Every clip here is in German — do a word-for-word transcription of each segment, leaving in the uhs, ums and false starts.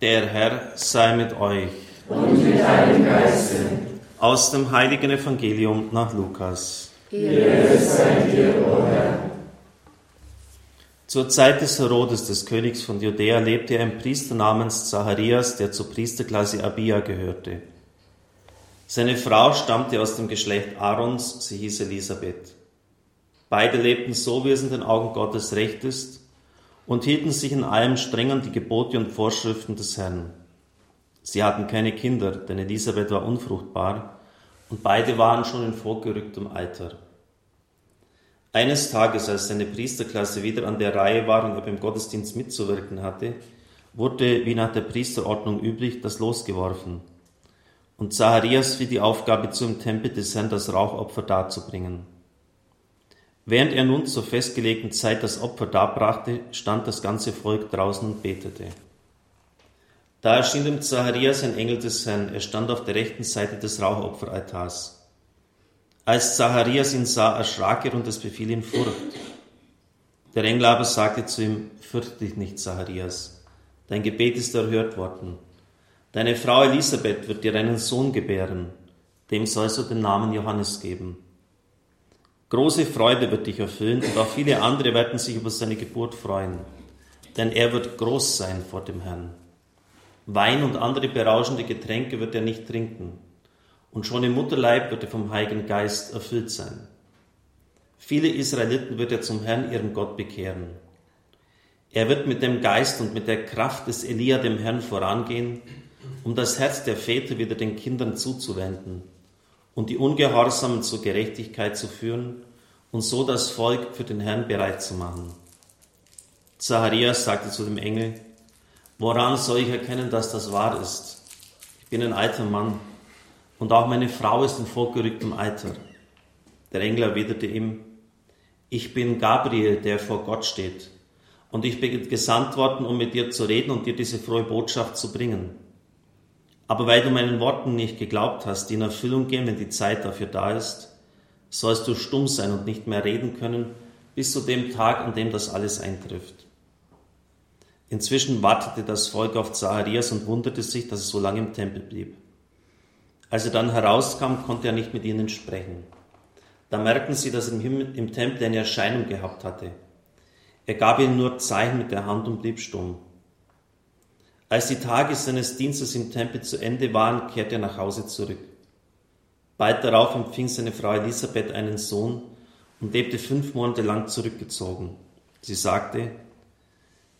Der Herr sei mit euch. Und mit deinem Geiste. Aus dem Heiligen Evangelium nach Lukas. Ehre sei dir, O Herr. Zur Zeit des Herodes, des Königs von Judäa, lebte ein Priester namens Zacharias, der zur Priesterklasse Abia gehörte. Seine Frau stammte aus dem Geschlecht Aarons, sie hieß Elisabeth. Beide lebten so, wie es in den Augen Gottes recht ist, und hielten sich in allem streng an die Gebote und Vorschriften des Herrn. Sie hatten keine Kinder, denn Elisabeth war unfruchtbar, und beide waren schon in vorgerücktem Alter. Eines Tages, als seine Priesterklasse wieder an der Reihe war und er beim Gottesdienst mitzuwirken hatte, wurde, wie nach der Priesterordnung üblich, das Los geworfen. Und Zacharias fiel die Aufgabe zu, im Tempel des Herrn das Rauchopfer darzubringen. Während er nun zur festgelegten Zeit das Opfer darbrachte, stand das ganze Volk draußen und betete. Da erschien dem Zacharias ein Engel des Herrn, er stand auf der rechten Seite des Rauchopferaltars. Als Zacharias ihn sah, erschrak er und es befiel ihn Furcht. Der Engel aber sagte zu ihm: Fürchte dich nicht, Zacharias, dein Gebet ist erhört worden. Deine Frau Elisabeth wird dir einen Sohn gebären, dem sollst du den Namen Johannes geben. Große Freude wird dich erfüllen und auch viele andere werden sich über seine Geburt freuen, denn er wird groß sein vor dem Herrn. Wein und andere berauschende Getränke wird er nicht trinken und schon im Mutterleib wird er vom Heiligen Geist erfüllt sein. Viele Israeliten wird er zum Herrn, ihrem Gott, bekehren. Er wird mit dem Geist und mit der Kraft des Elia, dem Herrn, vorangehen, um das Herz der Väter wieder den Kindern zuzuwenden und die Ungehorsamen zur Gerechtigkeit zu führen und so das Volk für den Herrn bereit zu machen. Zacharias sagte zu dem Engel: Woran soll ich erkennen, dass das wahr ist? Ich bin ein alter Mann und auch meine Frau ist in vorgerücktem Alter. Der Engel erwiderte ihm: Ich bin Gabriel, der vor Gott steht, und ich bin gesandt worden, um mit dir zu reden und dir diese frohe Botschaft zu bringen. Aber weil du meinen Worten nicht geglaubt hast, die in Erfüllung gehen, wenn die Zeit dafür da ist, sollst du stumm sein und nicht mehr reden können, bis zu dem Tag, an dem das alles eintrifft. Inzwischen wartete das Volk auf Zacharias und wunderte sich, dass er so lange im Tempel blieb. Als er dann herauskam, konnte er nicht mit ihnen sprechen. Da merkten sie, dass er im Tempel eine Erscheinung gehabt hatte. Er gab ihnen nur Zeichen mit der Hand und blieb stumm. Als die Tage seines Dienstes im Tempel zu Ende waren, kehrte er nach Hause zurück. Bald darauf empfing seine Frau Elisabeth einen Sohn und lebte fünf Monate lang zurückgezogen. Sie sagte: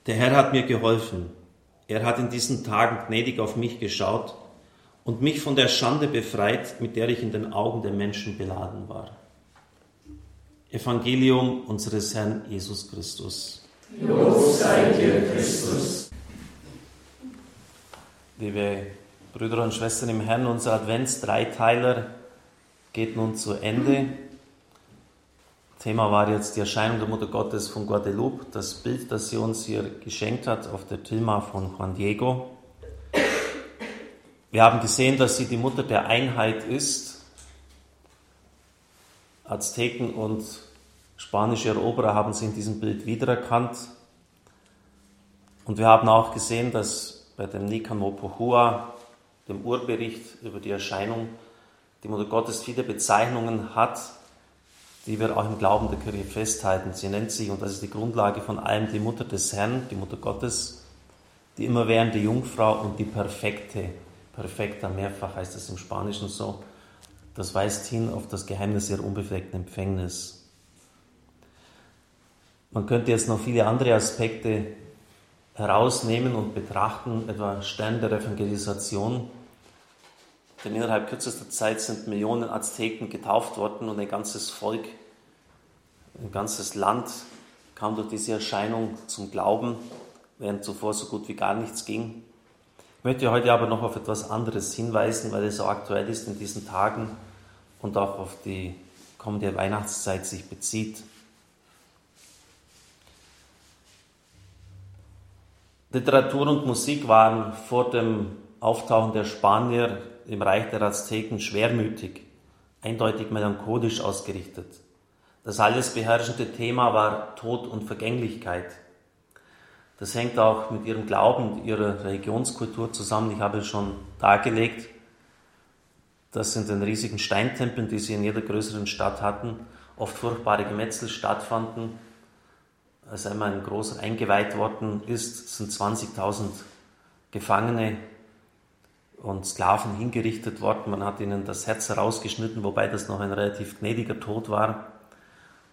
Der Herr hat mir geholfen. Er hat in diesen Tagen gnädig auf mich geschaut und mich von der Schande befreit, mit der ich in den Augen der Menschen beladen war. Evangelium unseres Herrn Jesus Christus. Lob sei dir, Christus. Liebe Brüder und Schwestern im Herrn, unser Advents-Dreiteiler geht nun zu Ende. Thema war jetzt die Erscheinung der Mutter Gottes von Guadalupe, das Bild, das sie uns hier geschenkt hat auf der Tilma von Juan Diego. Wir haben gesehen, dass sie die Mutter der Einheit ist. Azteken und spanische Eroberer haben sie in diesem Bild wiedererkannt. Und wir haben auch gesehen, dass bei dem Nikanopohua, dem Urbericht über die Erscheinung, die Mutter Gottes viele Bezeichnungen hat, die wir auch im Glauben der Kirche festhalten. Sie nennt sich, und das ist die Grundlage von allem, die Mutter des Herrn, die Mutter Gottes, die immerwährende Jungfrau und die Perfekte. Perfekta, mehrfach heißt es im Spanischen so. Das weist hin auf das Geheimnis ihrer unbefleckten Empfängnis. Man könnte jetzt noch viele andere Aspekte herausnehmen und betrachten, etwa Stern der Evangelisation. Denn innerhalb kürzester Zeit sind Millionen Azteken getauft worden und ein ganzes Volk, ein ganzes Land kam durch diese Erscheinung zum Glauben, während zuvor so gut wie gar nichts ging. Ich möchte heute aber noch auf etwas anderes hinweisen, weil es auch aktuell ist in diesen Tagen und auch auf die kommende Weihnachtszeit sich bezieht. Literatur und Musik waren vor dem Auftauchen der Spanier im Reich der Azteken schwermütig, eindeutig melancholisch ausgerichtet. Das alles beherrschende Thema war Tod und Vergänglichkeit. Das hängt auch mit ihrem Glauben und ihrer Religionskultur zusammen. Ich habe schon dargelegt, dass in den riesigen Steintempeln, die sie in jeder größeren Stadt hatten, oft furchtbare Gemetzel stattfanden. Als einmal ein großer eingeweiht worden ist, sind zwanzigtausend Gefangene und Sklaven hingerichtet worden. Man hat ihnen das Herz herausgeschnitten, wobei das noch ein relativ gnädiger Tod war.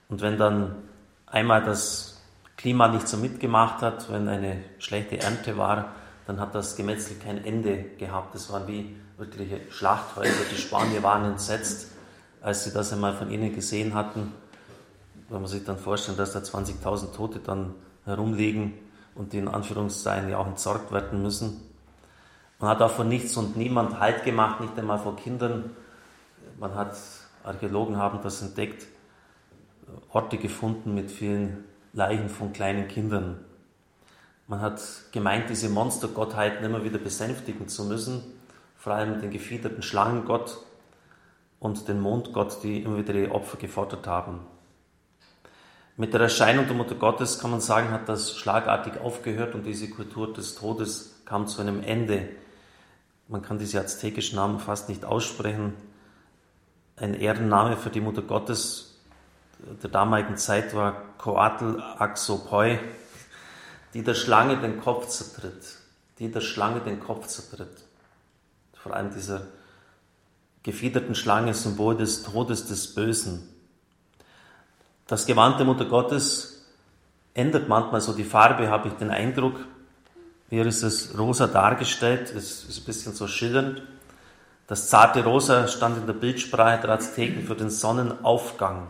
Und wenn dann einmal das Klima nicht so mitgemacht hat, wenn eine schlechte Ernte war, dann hat das Gemetzel kein Ende gehabt. Das waren wie wirkliche Schlachthäuser. Die Spanier waren entsetzt, als sie das einmal von ihnen gesehen hatten. Wenn man sich dann vorstellt, dass da zwanzigtausend Tote dann herumliegen und die in Anführungszeichen ja auch entsorgt werden müssen. Man hat auch von nichts und niemand Halt gemacht, nicht einmal vor Kindern. Man hat, Archäologen haben das entdeckt, Orte gefunden mit vielen Leichen von kleinen Kindern. Man hat gemeint, diese Monstergottheiten immer wieder besänftigen zu müssen, vor allem den gefiederten Schlangengott und den Mondgott, die immer wieder ihre Opfer gefordert haben. Mit der Erscheinung der Mutter Gottes, kann man sagen, hat das schlagartig aufgehört und diese Kultur des Todes kam zu einem Ende. Man kann diese aztekischen Namen fast nicht aussprechen. Ein Ehrenname für die Mutter Gottes der damaligen Zeit war Coatl Axopoi, die der Schlange den Kopf zertritt, die der Schlange den Kopf zertritt. Vor allem dieser gefiederten Schlange, Symbol des Todes, des Bösen. Das Gewand der Mutter Gottes ändert manchmal so die Farbe, habe ich den Eindruck. Hier ist es rosa dargestellt, es ist ein bisschen so schillernd. Das zarte Rosa stand in der Bildsprache der Azteken für den Sonnenaufgang.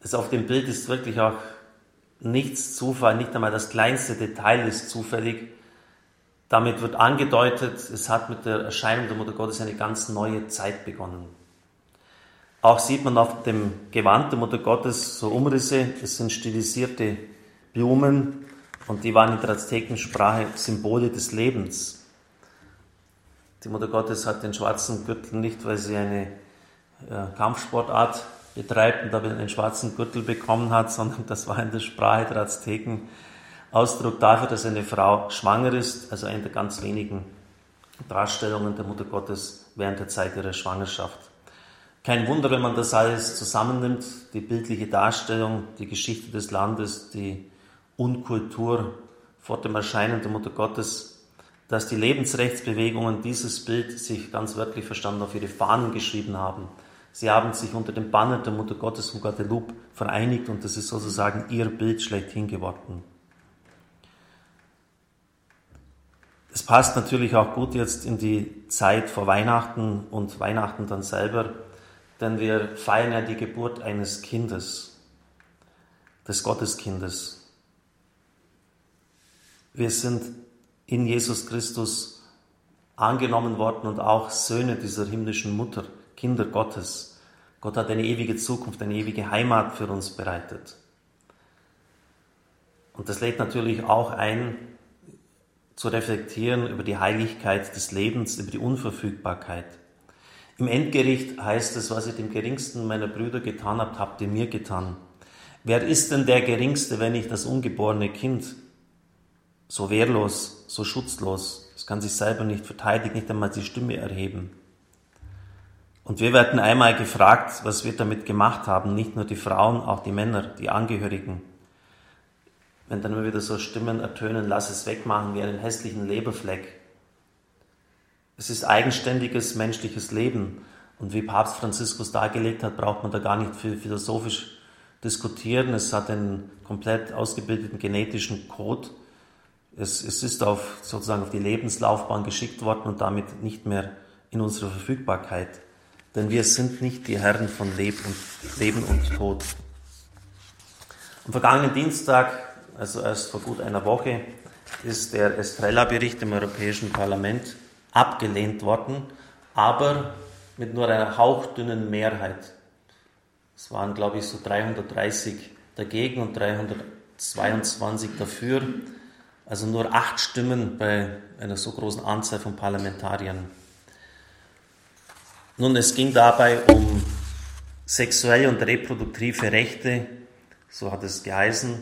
Das auf dem Bild ist wirklich auch nichts Zufall, nicht einmal das kleinste Detail ist zufällig. Damit wird angedeutet, es hat mit der Erscheinung der Mutter Gottes eine ganz neue Zeit begonnen. Auch sieht man auf dem Gewand der Mutter Gottes so Umrisse, es sind stilisierte Blumen und die waren in der Aztekensprache Symbole des Lebens. Die Mutter Gottes hat den schwarzen Gürtel nicht, weil sie eine äh, Kampfsportart betreibt und dabei einen schwarzen Gürtel bekommen hat, sondern das war in der Sprache der Azteken Ausdruck dafür, dass eine Frau schwanger ist, also eine der ganz wenigen Darstellungen der Mutter Gottes während der Zeit ihrer Schwangerschaft. Kein Wunder, wenn man das alles zusammennimmt, die bildliche Darstellung, die Geschichte des Landes, die Unkultur vor dem Erscheinen der Mutter Gottes, dass die Lebensrechtsbewegungen dieses Bild sich ganz wörtlich verstanden auf ihre Fahnen geschrieben haben. Sie haben sich unter dem Banner der Mutter Gottes von Guadalupe vereinigt und das ist sozusagen ihr Bild schlechthin geworden. Es passt natürlich auch gut jetzt in die Zeit vor Weihnachten und Weihnachten dann selber, denn wir feiern ja die Geburt eines Kindes, des Gotteskindes. Wir sind in Jesus Christus angenommen worden und auch Söhne dieser himmlischen Mutter. Kinder Gottes. Gott hat eine ewige Zukunft, eine ewige Heimat für uns bereitet. Und das lädt natürlich auch ein, zu reflektieren über die Heiligkeit des Lebens, über die Unverfügbarkeit. Im Endgericht heißt es, was ihr dem geringsten meiner Brüder getan habt, habt ihr mir getan. Wer ist denn der Geringste, wenn nicht das ungeborene Kind? So wehrlos, so schutzlos, es kann sich selber nicht verteidigen, nicht einmal die Stimme erheben. Und wir werden einmal gefragt, was wir damit gemacht haben, nicht nur die Frauen, auch die Männer, die Angehörigen. Wenn dann immer wieder so Stimmen ertönen, lass es wegmachen wie einen hässlichen Leberfleck. Es ist eigenständiges menschliches Leben und wie Papst Franziskus dargelegt hat, braucht man da gar nicht viel philosophisch diskutieren. Es hat einen komplett ausgebildeten genetischen Code. Es, es ist auf, sozusagen auf die Lebenslaufbahn geschickt worden und damit nicht mehr in unsere Verfügbarkeit. Denn wir sind nicht die Herren von Leben und, Leben und Tod. Am vergangenen Dienstag, also erst vor gut einer Woche, ist der Estrella-Bericht im Europäischen Parlament abgelehnt worden, aber mit nur einer hauchdünnen Mehrheit. Es waren, glaube ich, so dreihundertdreißig dagegen und dreihundertzweiundzwanzig dafür. Also nur acht Stimmen bei einer so großen Anzahl von Parlamentariern. Nun, es ging dabei um sexuelle und reproduktive Rechte, so hat es geheißen,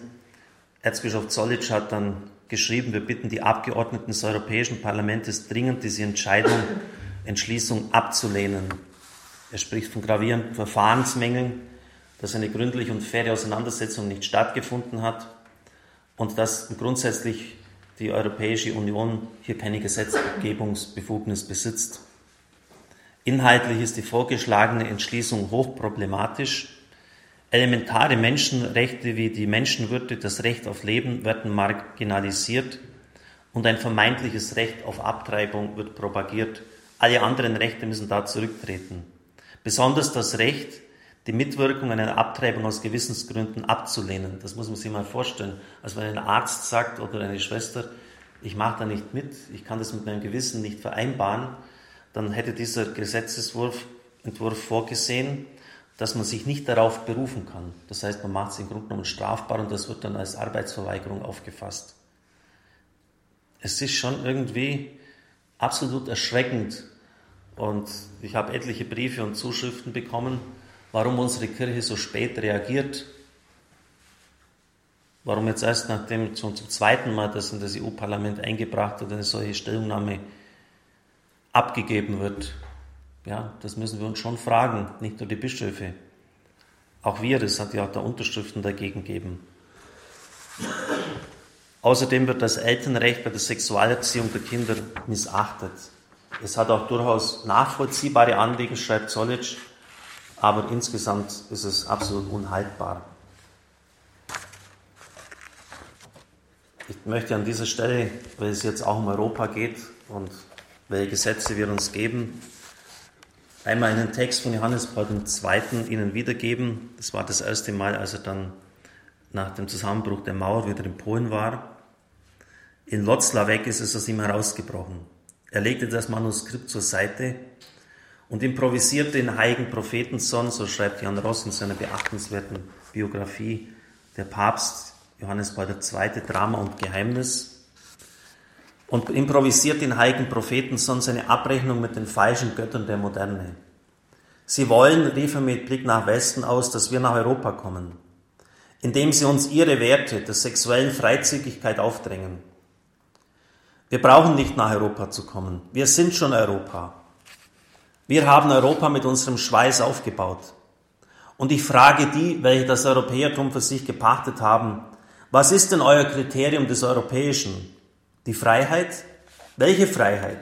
Erzbischof Zollitsch hat dann geschrieben, wir bitten die Abgeordneten des Europäischen Parlaments dringend, diese Entscheidung, Entschließung abzulehnen. Er spricht von gravierenden Verfahrensmängeln, dass eine gründliche und faire Auseinandersetzung nicht stattgefunden hat und dass grundsätzlich die Europäische Union hier keine Gesetzgebungsbefugnis besitzt. Inhaltlich ist die vorgeschlagene Entschließung hochproblematisch. Elementare Menschenrechte wie die Menschenwürde, das Recht auf Leben werden marginalisiert und ein vermeintliches Recht auf Abtreibung wird propagiert. Alle anderen Rechte müssen da zurücktreten. Besonders das Recht, die Mitwirkung an einer Abtreibung aus Gewissensgründen abzulehnen. Das muss man sich mal vorstellen. Also wenn ein Arzt sagt oder eine Schwester, ich mache da nicht mit, ich kann das mit meinem Gewissen nicht vereinbaren, dann hätte dieser Gesetzesentwurf vorgesehen, dass man sich nicht darauf berufen kann. Das heißt, man macht es im Grunde genommen strafbar und das wird dann als Arbeitsverweigerung aufgefasst. Es ist schon irgendwie absolut erschreckend. Und ich habe etliche Briefe und Zuschriften bekommen, warum unsere Kirche so spät reagiert, warum jetzt erst nachdem zum, zum zweiten Mal das in das E U-Parlament eingebracht oder eine solche Stellungnahme abgegeben wird. Ja, das müssen wir uns schon fragen, nicht nur die Bischöfe. Auch wir, das hat ja auch da Unterschriften dagegen gegeben. Außerdem wird das Elternrecht bei der Sexualerziehung der Kinder missachtet. Es hat auch durchaus nachvollziehbare Anliegen, schreibt Zollitsch, aber insgesamt ist es absolut unhaltbar. Ich möchte an dieser Stelle, weil es jetzt auch um Europa geht und welche Gesetze wir uns geben, einmal einen Text von Johannes Paul der Zweite. Ihnen wiedergeben. Das war das erste Mal, als er dann nach dem Zusammenbruch der Mauer wieder in Polen war. In Włocławek ist es aus ihm herausgebrochen. Er legte das Manuskript zur Seite und improvisierte den heiligen Prophetensohn, so schreibt Jan Ross in seiner beachtenswerten Biografie, der Papst Johannes Paul der Zweite, Drama und Geheimnis, und improvisierte den heiligen Prophetensohn seine Abrechnung mit den falschen Göttern der Moderne. Sie wollen, rief er mit Blick nach Westen aus, dass wir nach Europa kommen, indem sie uns ihre Werte der sexuellen Freizügigkeit aufdrängen. Wir brauchen nicht nach Europa zu kommen, wir sind schon Europa. Wir haben Europa mit unserem Schweiß aufgebaut. Und ich frage die, welche das Europäertum für sich gepachtet haben, was ist denn euer Kriterium des Europäischen? Die Freiheit? Welche Freiheit?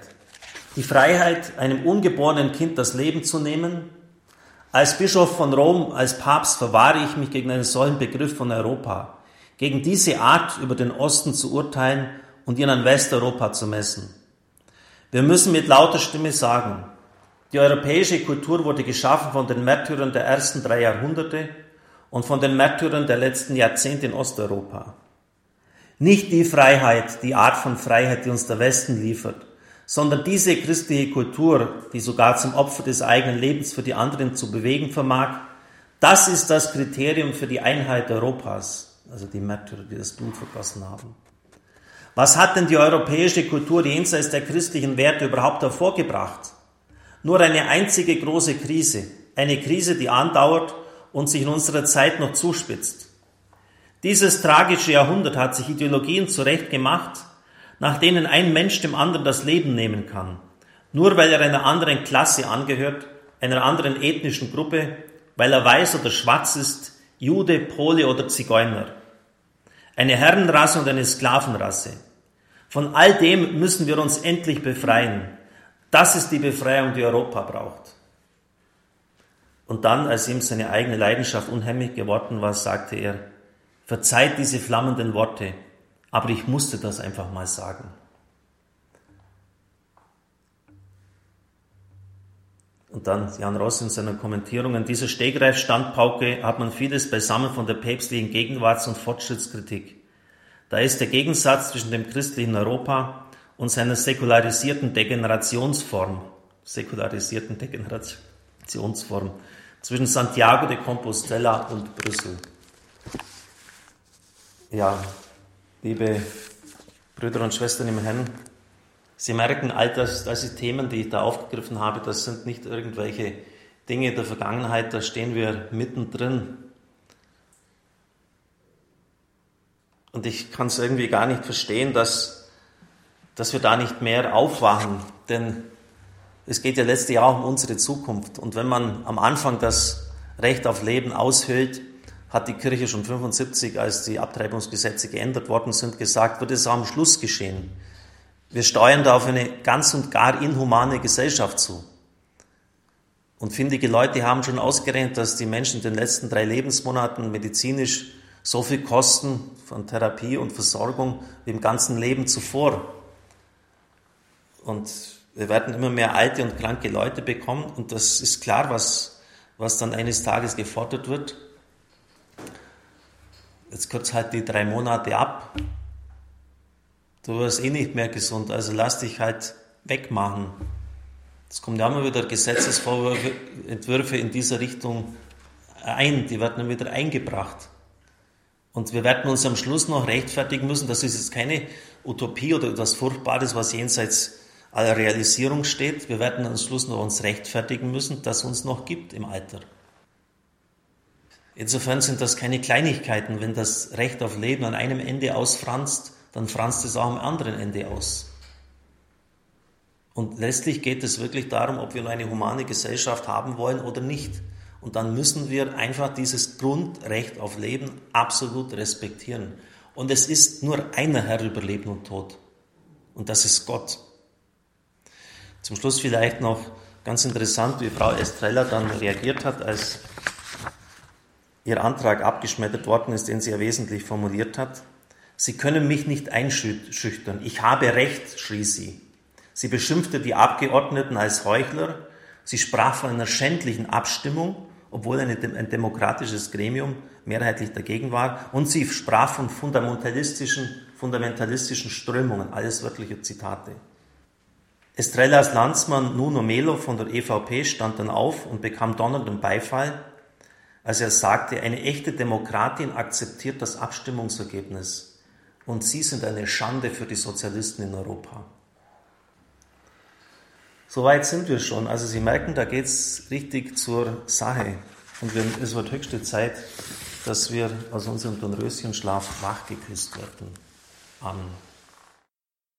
Die Freiheit, einem ungeborenen Kind das Leben zu nehmen? Als Bischof von Rom, als Papst verwahre ich mich gegen einen solchen Begriff von Europa, gegen diese Art, über den Osten zu urteilen und ihn an Westeuropa zu messen. Wir müssen mit lauter Stimme sagen, die europäische Kultur wurde geschaffen von den Märtyrern der ersten drei Jahrhunderte und von den Märtyrern der letzten Jahrzehnte in Osteuropa. Nicht die Freiheit, die Art von Freiheit, die uns der Westen liefert, sondern diese christliche Kultur, die sogar zum Opfer des eigenen Lebens für die anderen zu bewegen vermag, das ist das Kriterium für die Einheit Europas, also die Märtyrer, die das Blut vergossen haben. Was hat denn die europäische Kultur jenseits der christlichen Werte überhaupt hervorgebracht? Nur eine einzige große Krise, eine Krise, die andauert und sich in unserer Zeit noch zuspitzt. Dieses tragische Jahrhundert hat sich Ideologien zurechtgemacht, nach denen ein Mensch dem anderen das Leben nehmen kann, nur weil er einer anderen Klasse angehört, einer anderen ethnischen Gruppe, weil er weiß oder schwarz ist, Jude, Pole oder Zigeuner. Eine Herrenrasse und eine Sklavenrasse. Von all dem müssen wir uns endlich befreien. Das ist die Befreiung, die Europa braucht. Und dann, als ihm seine eigene Leidenschaft unheimlich geworden war, sagte er, verzeiht diese flammenden Worte, aber ich musste das einfach mal sagen. Und dann Jan Ross in seiner Kommentierung, an dieser Stegreif-Standpauke hat man vieles beisammen von der päpstlichen Gegenwarts- und Fortschrittskritik. Da ist der Gegensatz zwischen dem christlichen Europa und seiner säkularisierten Degenerationsform, säkularisierten Degenerationsform zwischen Santiago de Compostela und Brüssel. Ja, liebe Brüder und Schwestern im Herrn, Sie merken, all das, diese Themen, die ich da aufgegriffen habe, das sind nicht irgendwelche Dinge der Vergangenheit, da stehen wir mittendrin. Und ich kann es irgendwie gar nicht verstehen, dass, dass wir da nicht mehr aufwachen. Denn es geht ja letztlich auch um unsere Zukunft. Und wenn man am Anfang das Recht auf Leben aushöhlt, hat die Kirche schon fünfundsiebzig, als die Abtreibungsgesetze geändert worden sind, gesagt, wird es auch am Schluss geschehen. Wir steuern da auf eine ganz und gar inhumane Gesellschaft zu. Und findige Leute haben schon ausgerechnet, dass die Menschen in den letzten drei Lebensmonaten medizinisch so viel kosten von Therapie und Versorgung wie im ganzen Leben zuvor. Und wir werden immer mehr alte und kranke Leute bekommen. Und das ist klar, was, was dann eines Tages gefordert wird. Jetzt kürzt halt die drei Monate ab. Du wirst eh nicht mehr gesund, also lass dich halt wegmachen. Es kommen ja immer wieder Gesetzesvorwürfe, Entwürfe in dieser Richtung ein, die werden dann wieder eingebracht. Und wir werden uns am Schluss noch rechtfertigen müssen, das ist jetzt keine Utopie oder etwas Furchtbares, was jenseits aller Realisierung steht. Wir werden am Schluss noch uns rechtfertigen müssen, dass es uns noch gibt im Alter. Insofern sind das keine Kleinigkeiten. Wenn das Recht auf Leben an einem Ende ausfranst, dann franzt es auch am anderen Ende aus. Und letztlich geht es wirklich darum, ob wir nur eine humane Gesellschaft haben wollen oder nicht. Und dann müssen wir einfach dieses Grundrecht auf Leben absolut respektieren. Und es ist nur einer Herr über Leben und Tod. Und das ist Gott. Zum Schluss vielleicht noch ganz interessant, wie Frau Estrella dann reagiert hat, als ihr Antrag abgeschmettert worden ist, den sie ja wesentlich formuliert hat. Sie können mich nicht einschüchtern. Ich habe Recht, schrie sie. Sie beschimpfte die Abgeordneten als Heuchler. Sie sprach von einer schändlichen Abstimmung, obwohl eine, ein demokratisches Gremium mehrheitlich dagegen war. Und sie sprach von fundamentalistischen, fundamentalistischen Strömungen. Alles wörtliche Zitate. Estrellas Landsmann Nuno Melo von der E V P stand dann auf und bekam donnernden Beifall, als er sagte, eine echte Demokratin akzeptiert das Abstimmungsergebnis. Und sie sind eine Schande für die Sozialisten in Europa. So weit sind wir schon. Also Sie merken, da geht es richtig zur Sache. Und es wird höchste Zeit, dass wir aus unserem Dornröschenschlaf wachgeküsst werden. Amen.